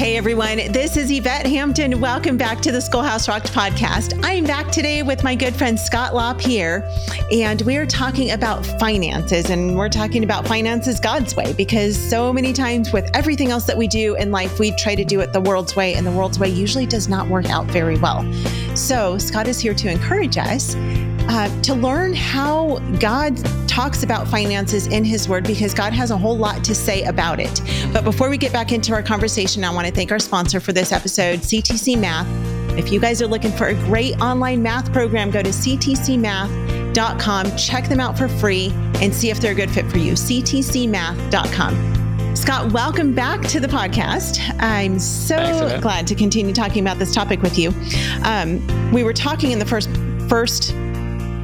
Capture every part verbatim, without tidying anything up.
Hey everyone, this is Yvette Hampton. Welcome back to the Schoolhouse Rocked podcast. I am back today with my good friend Scott Lopp here, and we are talking about finances, and we're talking about finances God's way, because so many times with everything else that we do in life, we try to do it the world's way, and the world's way usually does not work out very well. So Scott is here to encourage us uh, to learn how God talks about finances in his word, because God has a whole lot to say about it. But before we get back into our conversation, I want to thank our sponsor for this episode, C T C Math. If you guys are looking for a great online math program, go to c t c math dot com, check them out for free, and see if they're a good fit for you. c t c math dot com. Scott, welcome back to the podcast. I'm so Thanks, glad to continue talking about this topic with you. Um, we were talking in the first first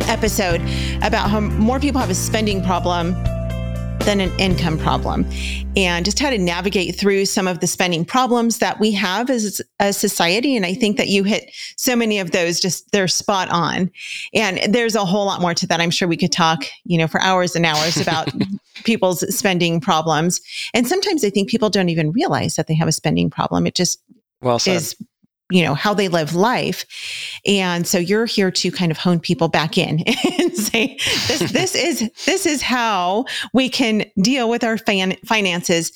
episode about how more people have a spending problem than an income problem, and just how to navigate through some of the spending problems that we have as a society. And I think that you hit so many of those, just they're spot on. And there's a whole lot more to that. I'm sure we could talk, you know, for hours and hours about people's spending problems. And sometimes I think people don't even realize that they have a spending problem. It just well said. is you know, how they live life. And so you're here to kind of hone people back in and say, this, this is, this is how we can deal with our fan finances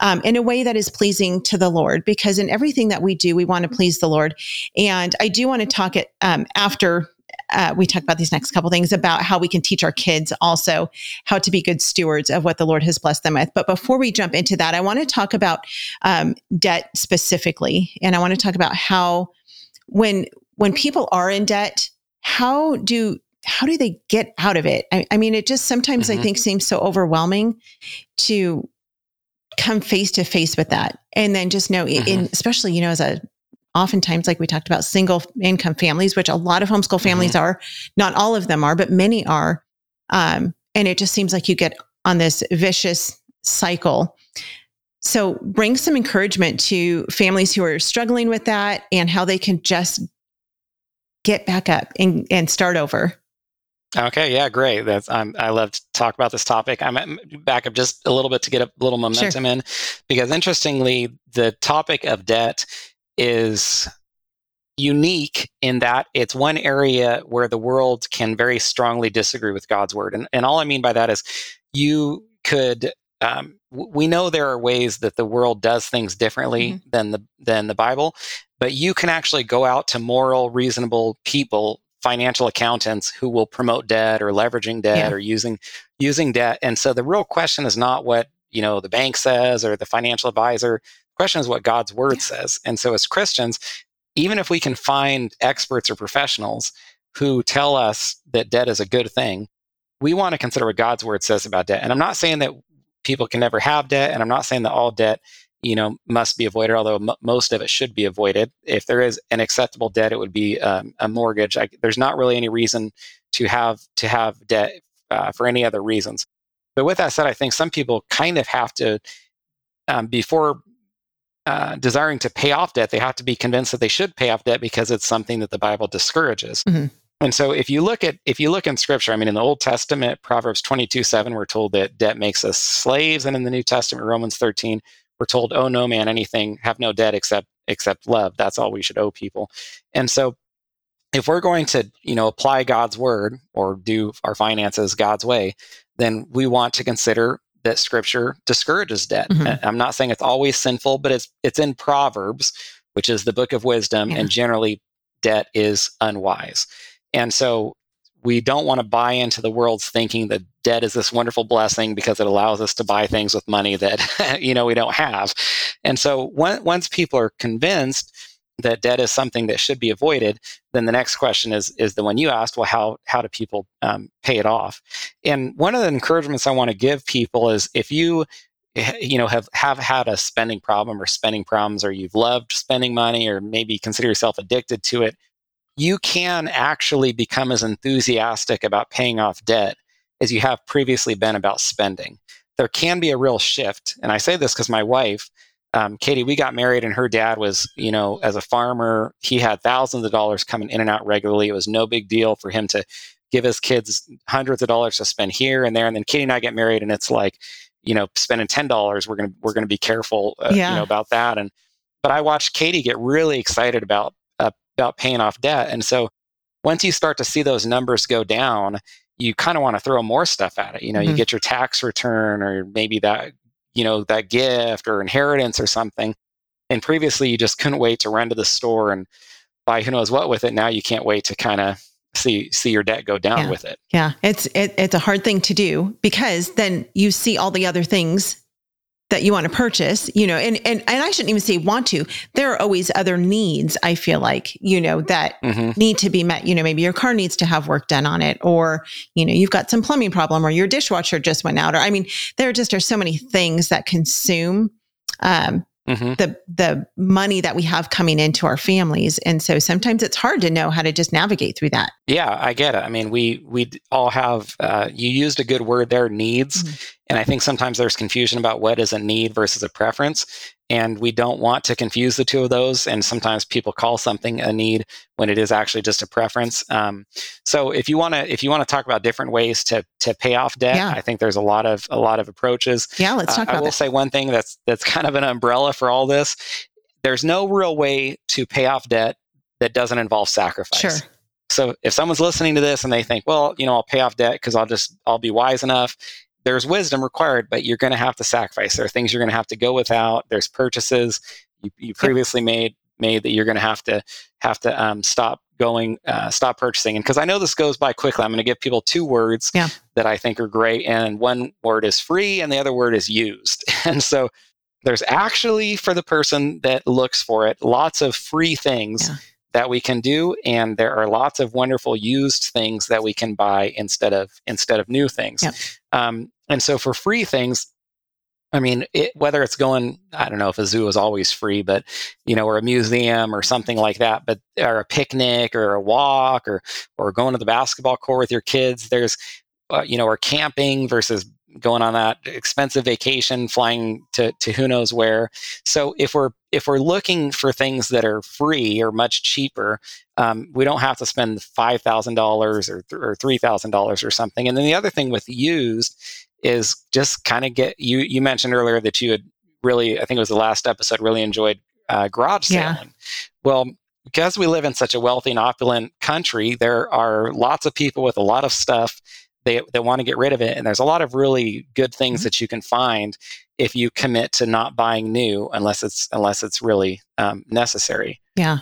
um, in a way that is pleasing to the Lord, because in everything that we do, we want to please the Lord. And I do want to talk it um, after uh, we talk about these next couple things about how we can teach our kids also how to be good stewards of what the Lord has blessed them with. But before we jump into that, I want to talk about um, debt specifically. And I want to talk about how, when, when people are in debt, how do, how do they get out of it? I, I mean, it just sometimes mm-hmm. I think seems so overwhelming to come face to face with that. And then just know mm-hmm. in, especially, you know, as a, oftentimes, like we talked about, single income families, which a lot of homeschool families mm-hmm. are, not all of them are, but many are. Um, and it just seems like you get on this vicious cycle. So bring some encouragement to families who are struggling with that, and how they can just get back up and, and start over. Okay. Yeah. Great. That's, I'm, I love to talk about this topic. I'm back up just a little bit to get a little momentum sure. in, because interestingly, the topic of debt is unique in that it's one area where the world can very strongly disagree with God's word. And, and all I mean by that is you could, um, w- we know there are ways that the world does things differently mm-hmm. than the than the Bible, but you can actually go out to moral, reasonable people, financial accountants, who will promote debt or leveraging debt yeah. or using using debt. And so the real question is not what, you know, the bank says or the financial advisor. Question is what God's word yeah. says. And so as Christians, even if we can find experts or professionals who tell us that debt is a good thing, we want to consider what God's word says about debt. And I'm not saying that people can never have debt, and I'm not saying that all debt, you know, must be avoided, although m- most of it should be avoided. If there is an acceptable debt, it would be um, a mortgage. I, there's not really any reason to have to have debt uh, for any other reasons. But with that said, I think some people kind of have to, um, before Uh, desiring to pay off debt, they have to be convinced that they should pay off debt, because it's something that the Bible discourages. Mm-hmm. And so if you look at, if you look in scripture, I mean, in the Old Testament, Proverbs twenty-two seven, we're told that debt makes us slaves. And in the New Testament, Romans thirteen, we're told, oh, no man, anything, have no debt except, except love. That's all we should owe people. And so if we're going to, you know, apply God's word or do our finances God's way, then we want to consider that scripture discourages debt. Mm-hmm. I'm not saying it's always sinful, but it's it's in Proverbs, which is the book of wisdom, yeah. and generally debt is unwise. And so we don't want to buy into the world's thinking that debt is this wonderful blessing because it allows us to buy things with money that you know we don't have. And so when, once people are convinced that debt is something that should be avoided, then the next question is is the one you asked, well, how how do people um, pay it off? And one of the encouragements I want to give people is, if you you know have, have had a spending problem or spending problems, or you've loved spending money, or maybe consider yourself addicted to it, you can actually become as enthusiastic about paying off debt as you have previously been about spending. There can be a real shift. And I say this because my wife, Um, Katie, we got married, and her dad was, you know, as a farmer, he had thousands of dollars coming in and out regularly. It was no big deal for him to give his kids hundreds of dollars to spend here and there. And then Katie and I get married, and it's like, you know, spending ten dollars, we're gonna we're gonna be careful, uh, yeah. you know, about that. And But I watched Katie get really excited about uh, about paying off debt. And so once you start to see those numbers go down, you kind of want to throw more stuff at it. You know, mm-hmm. you get your tax return or maybe that, you know, that gift or inheritance or something. And previously you just couldn't wait to run to the store and buy who knows what with it. Now you can't wait to kind of see see your debt go down yeah. with it. Yeah. It's it, it's a hard thing to do because then you see all the other things that you want to purchase, you know, and, and, and I shouldn't even say want to. There are always other needs, I feel like, you know, that mm-hmm. need to be met. You know, maybe your car needs to have work done on it, or, you know, you've got some plumbing problem, or your dishwasher just went out. Or, I mean, there just are so many things that consume um, mm-hmm. the the money that we have coming into our families. And so sometimes it's hard to know how to just navigate through that. Yeah, I get it. I mean, we, we all have, uh, you used a good word there, needs. Mm-hmm. And I think sometimes there's confusion about what is a need versus a preference. And we don't want to confuse the two of those. And sometimes people call something a need when it is actually just a preference. Um, so if you want to, if you want to talk about different ways to to pay off debt, yeah. I think there's a lot of a lot of approaches. Yeah, let's talk uh, about that. I will that. say one thing that's that's kind of an umbrella for all this. There's no real way to pay off debt that doesn't involve sacrifice. Sure. So if someone's listening to this and they think, well, you know, I'll pay off debt because I'll just I'll be wise enough. There's wisdom required, but you're going to have to sacrifice. There are things you're going to have to go without. There's purchases you, you previously made made that you're going to have to have to um, stop going, uh, stop purchasing. And because I know this goes by quickly, I'm going to give people two words yeah. that I think are great. And one word is free, and the other word is used. And so there's actually, for the person that looks for it, lots of free things yeah. that we can do, and there are lots of wonderful used things that we can buy instead of instead of new things. Yep. Um, and so for free things, I mean, it, whether it's going, I don't know if a zoo is always free, but you know, or a museum or something like that, but or a picnic or a walk or or going to the basketball court with your kids. There's, uh, you know, or camping versus going on that expensive vacation, flying to, to who knows where. So if we're if we're looking for things that are free or much cheaper, um, we don't have to spend five thousand dollars or th- or three thousand dollars or something. And then the other thing with used is just kind of get, you you mentioned earlier that you had really, I think it was the last episode, really enjoyed uh, garage sailing. Yeah. Well, because we live in such a wealthy and opulent country, there are lots of people with a lot of stuff. They they want to get rid of it. And there's a lot of really good things mm-hmm. that you can find if you commit to not buying new unless it's unless it's really um, necessary. Yeah.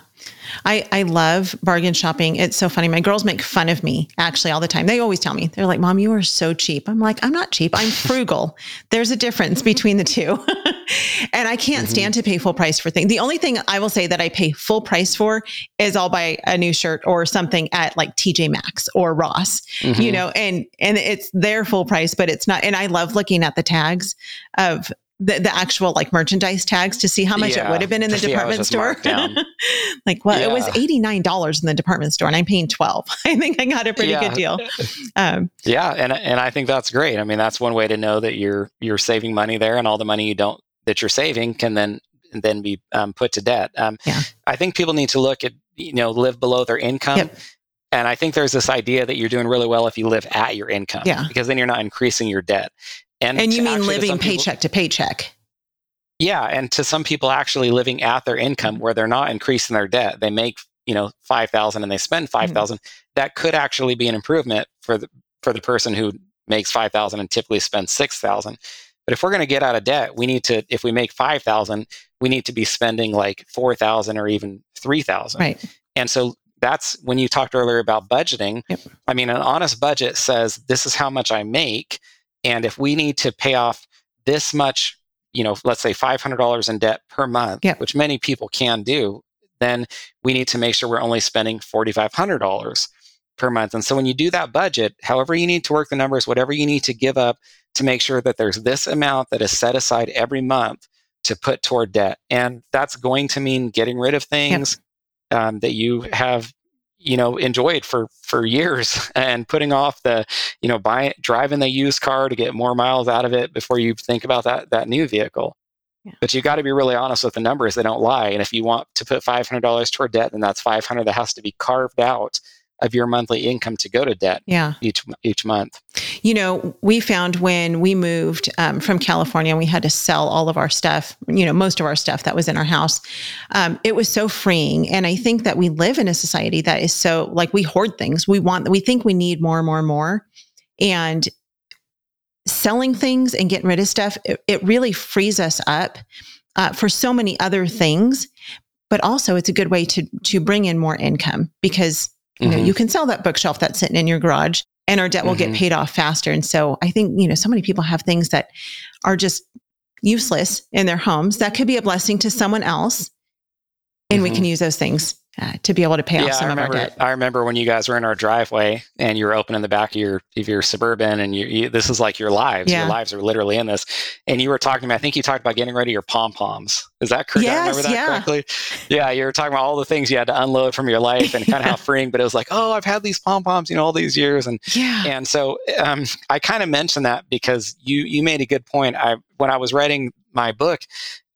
I, I love bargain shopping. It's so funny. My girls make fun of me actually all the time. They always tell me, they're like, Mom, you are so cheap. I'm like, I'm not cheap. I'm frugal. There's a difference between the two. And I can't mm-hmm. stand to pay full price for things. The only thing I will say that I pay full price for is I'll buy a new shirt or something at like T J Maxx or Ross, mm-hmm. you know, and, and it's their full price, but it's not. And I love looking at the tags of The, the actual like merchandise tags to see how much yeah. it would have been in the department store. Like, well, yeah. it was eighty-nine dollars in the department store and I'm paying twelve. I think I got a pretty yeah. good deal. Um, yeah. And, and I think that's great. I mean, that's one way to know that you're, you're saving money there, and all the money you don't, that you're saving can then, then be um, put to debt. Um, yeah. I think people need to look at, you know, live below their income. Yep. And I think there's this idea that you're doing really well if you live at your income yeah. because then you're not increasing your debt. And, and you mean living paycheck to paycheck? Yeah. And to some people actually living at their income where they're not increasing their debt, they make, you know, five thousand and they spend five thousand. Mm-hmm. That could actually be an improvement for the, for the person who makes five thousand and typically spends six thousand. But if we're going to get out of debt, we need to, if we make five thousand, we need to be spending like four thousand or even three thousand. Right. And so that's when you talked earlier about budgeting. Yep. I mean, an honest budget says, this is how much I make. And if we need to pay off this much, you know, let's say five hundred dollars in debt per month, yeah. which many people can do, then we need to make sure we're only spending four thousand five hundred dollars per month. And so when you do that budget, however you need to work the numbers, whatever you need to give up to make sure that there's this amount that is set aside every month to put toward debt. And that's going to mean getting rid of things yeah. um, that you have, you know, enjoyed for, for years, and putting off the, you know, buying, driving the used car to get more miles out of it before you think about that, that new vehicle. Yeah. But you got to be really honest with the numbers. They don't lie. And if you want to put five hundred dollars toward debt, then that's five hundred that has to be carved out of your monthly income to go to debt yeah. each each month. You know, we found when we moved um, from California, we had to sell all of our stuff, you know, most of our stuff that was in our house. Um, it was so freeing. And I think that we live in a society that is so, like, we hoard things. We want, we think we need more, more, more. And selling things and getting rid of stuff, it, it really frees us up uh, for so many other things. But also it's a good way to to bring in more income, because you know, mm-hmm. you can sell that bookshelf that's sitting in your garage and our debt will mm-hmm. get paid off faster. And so I think, you know, so many people have things that are just useless in their homes that could be a blessing to someone else. And mm-hmm. we can use those things uh, to be able to pay yeah, off some I remember, of our debt. I remember when you guys were in our driveway and you were opening the back of your, of your Suburban, and you, you, this is like your lives, yeah. your lives are literally in this. And you were talking about, I think you talked about getting rid of your pom-poms. Is that correct? Yes, I remember that yeah. correctly. Yeah, you were talking about all the things you had to unload from your life and kind of yeah. how freeing, but it was like, oh, I've had these pom-poms, you know, all these years. And yeah. and so um, I kind of mentioned that because you you made a good point. I when I was writing my book,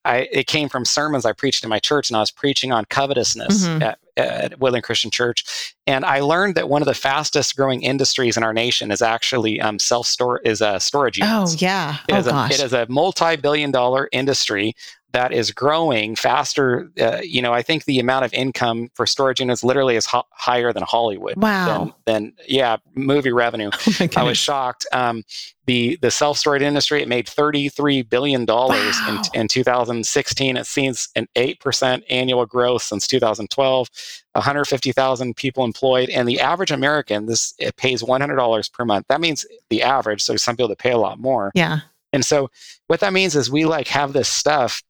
I, it came from sermons I preached in my church, and I was preaching on covetousness mm-hmm. at, at Woodland Christian Church. And I learned that one of the fastest growing industries in our nation is actually um, self store is a uh, storage units. Oh yeah, it oh, is gosh. A, it is a multi-billion dollar industry that is growing faster. Uh, you know, I think the amount of income for storage units literally is ho- higher than Hollywood. Wow. Than, than yeah, movie revenue. Oh, I was shocked. Um, the the self-storage industry, it made thirty-three billion dollars wow. in, in two thousand sixteen. It's seen an eight percent annual growth since two thousand twelve. one hundred fifty thousand people employed, and the average American, this it pays one hundred dollars per month. That means the average. So some people that pay a lot more. Yeah. And so what that means is we like have this stuff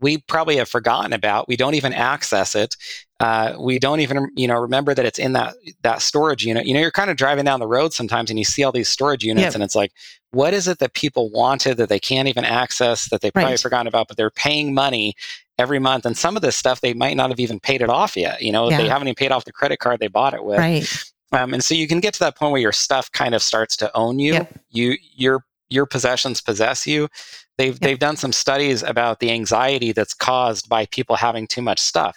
we probably have forgotten about. We don't even access it. Uh, we don't even, you know, remember that it's in that that storage unit. You know, you're kind of driving down the road sometimes and you see all these storage units yep. and it's like, what is it that people wanted that they can't even access, that they probably right. forgotten about, but they're paying money every month. And some of this stuff, they might not have even paid it off yet. You know, yeah. they haven't even paid off the credit card they bought it with. Right. Um, and so you can get to that point where your stuff kind of starts to own you. Yep. You, you're, your possessions possess you. They've, yep. they've done some studies about the anxiety that's caused by people having too much stuff.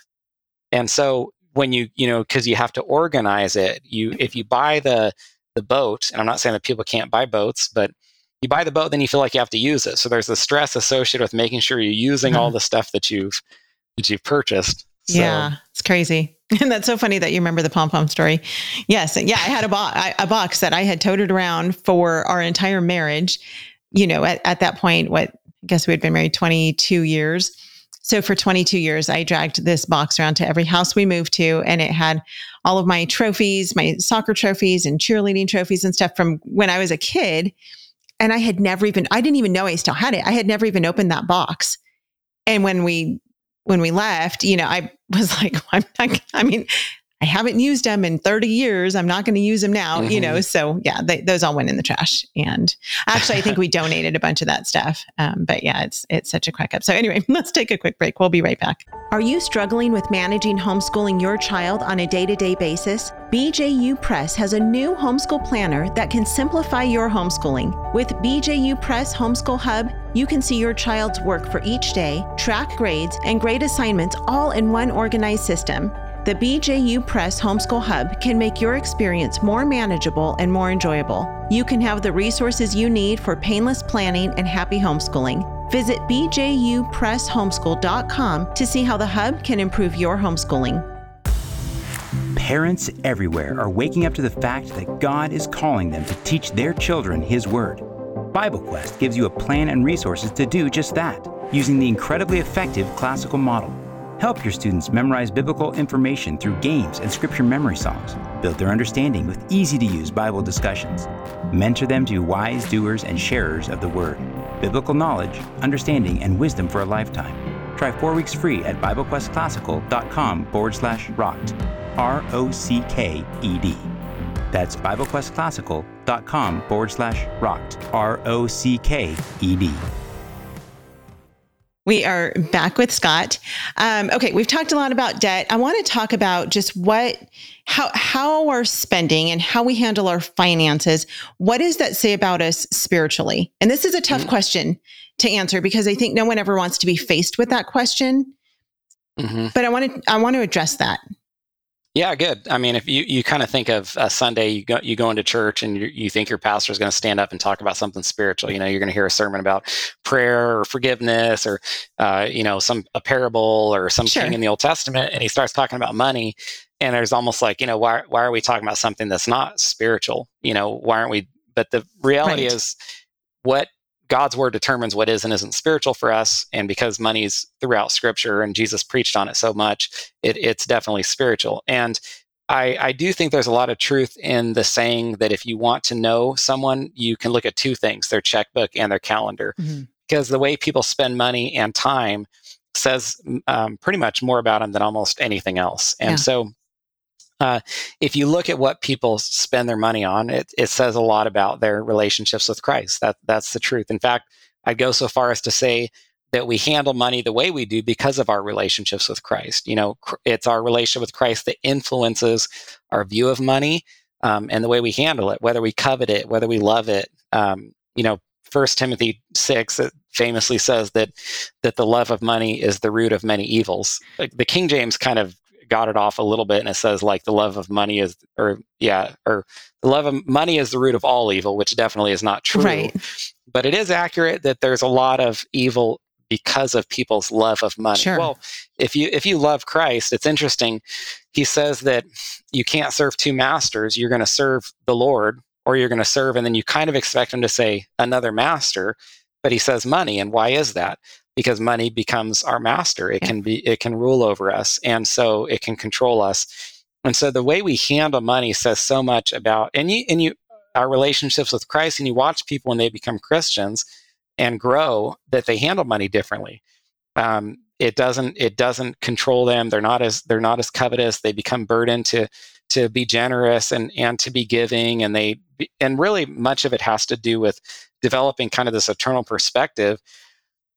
And so when you, you know, because you have to organize it, you if you buy the the boat, and I'm not saying that people can't buy boats, but you buy the boat, then you feel like you have to use it. So there's the stress associated with making sure you're using mm-hmm. all the stuff that you've that you've purchased. So. Yeah, it's crazy. And that's so funny that you remember the pom-pom story. Yes. Yeah. I had a, bo- I, a box that I had toted around for our entire marriage. You know, at, at that point, what I guess we had been married twenty-two years. So for twenty-two years, I dragged this box around to every house we moved to. And it had all of my trophies, my soccer trophies and cheerleading trophies and stuff from when I was a kid. And I had never even, I didn't even know I still had it. I had never even opened that box. And when we when we left, you know, I was like, I'm not, I mean, I haven't used them in thirty years. I'm not going to use them now, mm-hmm. you know? So yeah, they, those all went in the trash. And actually I think we donated a bunch of that stuff. Um, but yeah, it's, it's such a crack up. So anyway, let's take a quick break. We'll be right back. Are you struggling with managing homeschooling your child on a day-to-day basis? B J U Press has a new homeschool planner that can simplify your homeschooling. With B J U Press Homeschool Hub, you can see your child's work for each day, track grades, and grade assignments all in one organized system. The B J U Press Homeschool Hub can make your experience more manageable and more enjoyable. You can have the resources you need for painless planning and happy homeschooling. Visit B J U Press Homeschool dot com to see how the hub can improve your homeschooling. Parents everywhere are waking up to the fact that God is calling them to teach their children His Word. BibleQuest gives you a plan and resources to do just that, using the incredibly effective classical model. Help your students memorize biblical information through games and scripture memory songs. Build their understanding with easy-to-use Bible discussions. Mentor them to wise doers and sharers of the Word. Biblical knowledge, understanding, and wisdom for a lifetime. Try four weeks free at BibleQuestClassical.com forward slash rocked. R O C K E D. That's BibleQuestClassical.com forward slash rocked. R O C K E D. We are back with Scott. Um, okay, we've talked a lot about debt. I want to talk about just what, how how our spending and how we handle our finances. What does that say about us spiritually? And this is a tough mm-hmm. question to answer because I think no one ever wants to be faced with that question. Mm-hmm. But I want to I want to address that. Yeah, good. I mean, if you, you kind of think of a Sunday, you go you go into church and you, you think your pastor is going to stand up and talk about something spiritual. You know, you're going to hear a sermon about prayer or forgiveness or, uh, you know, some a parable or some sure. king in the Old Testament, and he starts talking about money. And there's almost like, you know, why why are we talking about something that's not spiritual? You know, why aren't we? But the reality right. is, what God's word determines what is and isn't spiritual for us. And because money's throughout scripture and Jesus preached on it so much, it, it's definitely spiritual. And I, I do think there's a lot of truth in the saying that if you want to know someone, you can look at two things, their checkbook and their calendar, mm-hmm. because the way people spend money and time says um, pretty much more about them than almost anything else. And yeah. so Uh, if you look at what people spend their money on, it, it says a lot about their relationships with Christ. That that's the truth. In fact, I'd go so far as to say that we handle money the way we do because of our relationships with Christ. You know, cr- it's our relationship with Christ that influences our view of money um, and the way we handle it, whether we covet it, whether we love it. Um, you know, First Timothy six it famously says that that the love of money is the root of many evils. Like the King James kind of got it off a little bit, and it says like the love of money is, or yeah, or the love of money is the root of all evil, which definitely is not true. Right. But it is accurate that there's a lot of evil because of people's love of money. Sure. Well, if you if you love Christ, it's interesting. He says that you can't serve two masters. You're going to serve the Lord, or you're going to serve, and then you kind of expect him to say another master, but he says money. And why is that? Because money becomes our master. It can be, it can rule over us. And so it can control us. And so the way we handle money says so much about, and you, and you, our relationships with Christ, and you watch people when they become Christians and grow that they handle money differently. Um, it doesn't, it doesn't control them. They're not as, they're not as covetous. They become burdened to, to be generous and, and to be giving. And they, and really much of it has to do with developing kind of this eternal perspective,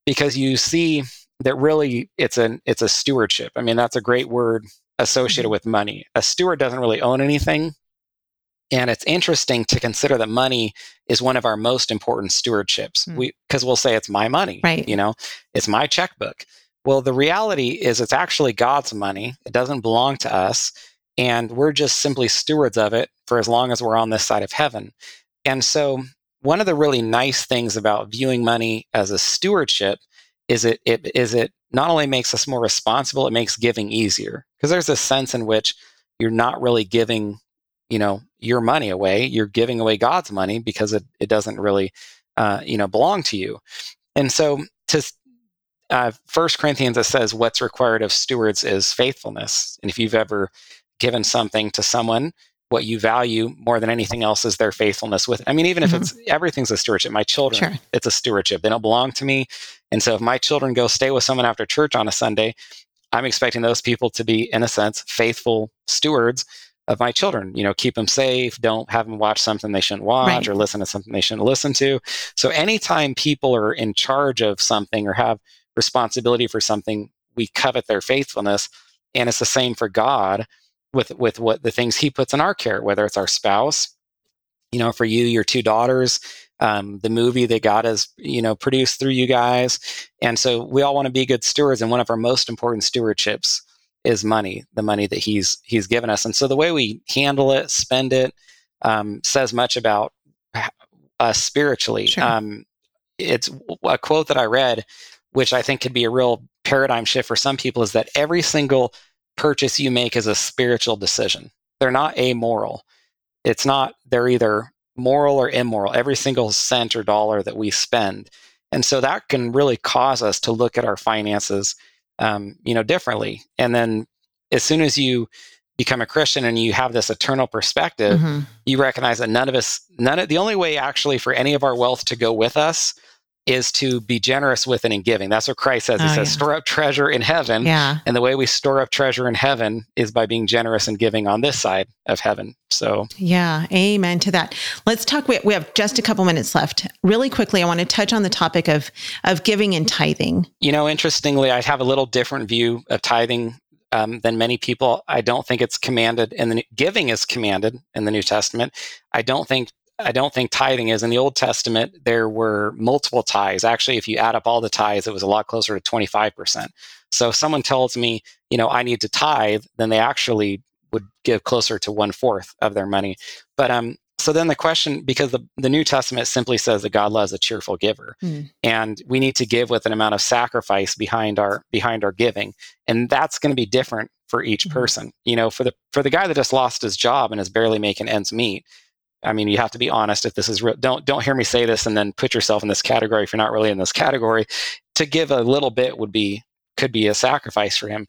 because you see that really it's an it's a stewardship. I mean, that's a great word associated with money. A steward doesn't really own anything. And it's interesting to consider that money is one of our most important stewardships. Mm. We, 'cause we'll say it's my money, right. you know, it's my checkbook. Well, the reality is it's actually God's money. It doesn't belong to us. And we're just simply stewards of it for as long as we're on this side of heaven. And so one of the really nice things about viewing money as a stewardship is it, it is it not only makes us more responsible, it makes giving easier, because there's a sense in which you're not really giving, you know, your money away. You're giving away God's money because it, it doesn't really, uh, you know, belong to you. And so to uh, First Corinthians, it says what's required of stewards is faithfulness. And if you've ever given something to someone, what you value more than anything else is their faithfulness with it. I mean, even if mm-hmm. it's, everything's a stewardship. My children, sure. it's a stewardship. They don't belong to me. And so if my children go stay with someone after church on a Sunday, I'm expecting those people to be, in a sense, faithful stewards of my children. You know, keep them safe. Don't have them watch something they shouldn't watch right. or listen to something they shouldn't listen to. So anytime people are in charge of something or have responsibility for something, we covet their faithfulness. And it's the same for God. With with what the things he puts in our care, whether it's our spouse, you know, for you, your two daughters, um, the movie that God has, you know, produced through you guys. And so we all want to be good stewards. And one of our most important stewardships is money, the money that he's he's given us. And so the way we handle it, spend it, um, says much about us spiritually. Sure. Um, it's a quote that I read, which I think could be a real paradigm shift for some people, is that every single purchase you make is a spiritual decision. They're not amoral. It's not, they're either moral or immoral, every single cent or dollar that we spend. And so that can really cause us to look at our finances, um, you know, differently. And then as soon as you become a Christian and you have this eternal perspective, mm-hmm. you recognize that none of us, none of, the only way actually for any of our wealth to go with us is to be generous with it in giving. That's what Christ says. He oh, says, yeah. store up treasure in heaven. Yeah. And the way we store up treasure in heaven is by being generous and giving on this side of heaven. So, yeah, amen to that. Let's talk. We, we have just a couple minutes left. Really quickly, I want to touch on the topic of, of giving and tithing. You know, interestingly, I have a little different view of tithing um, than many people. I don't think it's commanded, and the giving is commanded in the New Testament. I don't think I don't think tithing is. In the Old Testament, there were multiple tithes. Actually, if you add up all the tithes, it was a lot closer to twenty-five percent. So if someone tells me, you know, I need to tithe, then they actually would give closer to one fourth of their money. But um, so then the question, because the, the New Testament simply says that God loves a cheerful giver, mm. and we need to give with an amount of sacrifice behind our behind our giving, and that's going to be different for each mm. person. You know, for the for the guy that just lost his job and is barely making ends meet. I mean, you have to be honest. If this is real, don't don't hear me say this and then put yourself in this category if you're not really in this category. To give a little bit would be could be a sacrifice for him.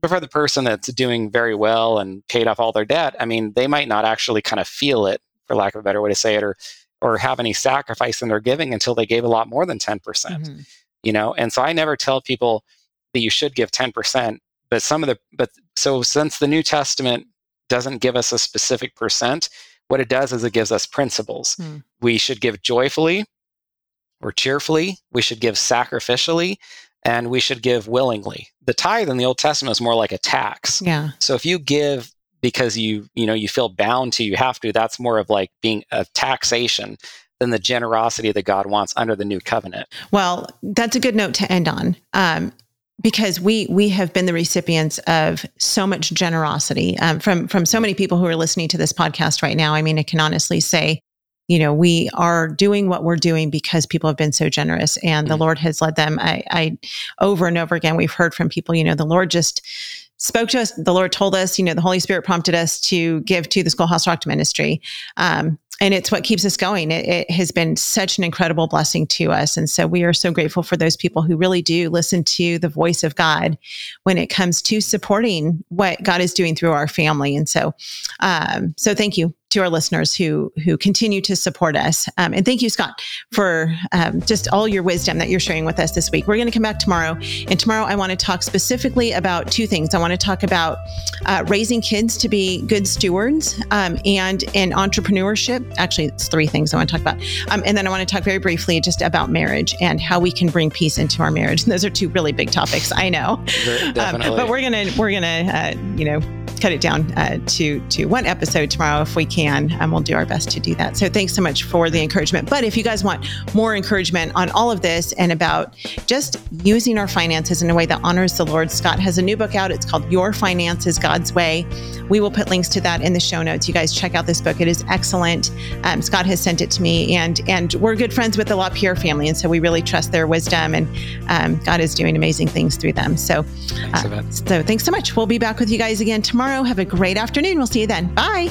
But for the person that's doing very well and paid off all their debt, I mean, they might not actually kind of feel it, for lack of a better way to say it, or or have any sacrifice in their giving until they gave a lot more than ten percent. Mm-hmm. You know, and so I never tell people that you should give ten percent. But some of the but so since the New Testament doesn't give us a specific percent, what it does is it gives us principles. Mm. We should give joyfully or cheerfully. We should give sacrificially, and we should give willingly. The tithe in the Old Testament is more like a tax. Yeah. So if you give because you you know you feel bound to, you have to, that's more of like being a taxation than the generosity that God wants under the new covenant. Well, that's a good note to end on. Um, Because we we have been the recipients of so much generosity um, from from so many people who are listening to this podcast right now. I mean, I can honestly say, you know, we are doing what we're doing because people have been so generous, and the mm-hmm. Lord has led them. I, I over and over again, we've heard from people, you know, the Lord just spoke to us. The Lord told us, you know, the Holy Spirit prompted us to give to the Schoolhouse Rocked ministry. Um, And it's what keeps us going. It, it has been such an incredible blessing to us. And so we are so grateful for those people who really do listen to the voice of God when it comes to supporting what God is doing through our family. And so um, so thank you to our listeners who who continue to support us. Um, and thank you, Scott, for um, just all your wisdom that you're sharing with us this week. We're going to come back tomorrow. And tomorrow I want to talk specifically about two things. I want to talk about uh, raising kids to be good stewards um, and in entrepreneurship. Actually, it's three things I want to talk about. Um, and then I want to talk very briefly just about marriage and how we can bring peace into our marriage. And those are two really big topics, I know. Definitely. Um, but we're going to, we're going to, uh, you know, cut it down uh, to, to one episode tomorrow if we can. And um, we'll do our best to do that. So thanks so much for the encouragement. But if you guys want more encouragement on all of this and about just using our finances in a way that honors the Lord, Scott has a new book out. It's called Your Finances God's Way. We will put links to that in the show notes. You guys check out this book. It is excellent. Um, Scott has sent it to me, and and we're good friends with the La Pierre family. And so we really trust their wisdom, and um, God is doing amazing things through them. So, thanks uh, so thanks so much. We'll be back with you guys again tomorrow. Have a great afternoon. We'll see you then. Bye.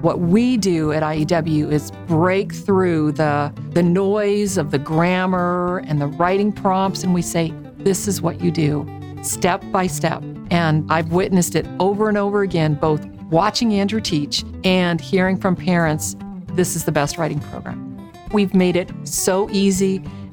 What we do at I E W is break through the, the noise of the grammar and the writing prompts, and we say, this is what you do, step by step. And I've witnessed it over and over again, both watching Andrew teach and hearing from parents, this is the best writing program. We've made it so easy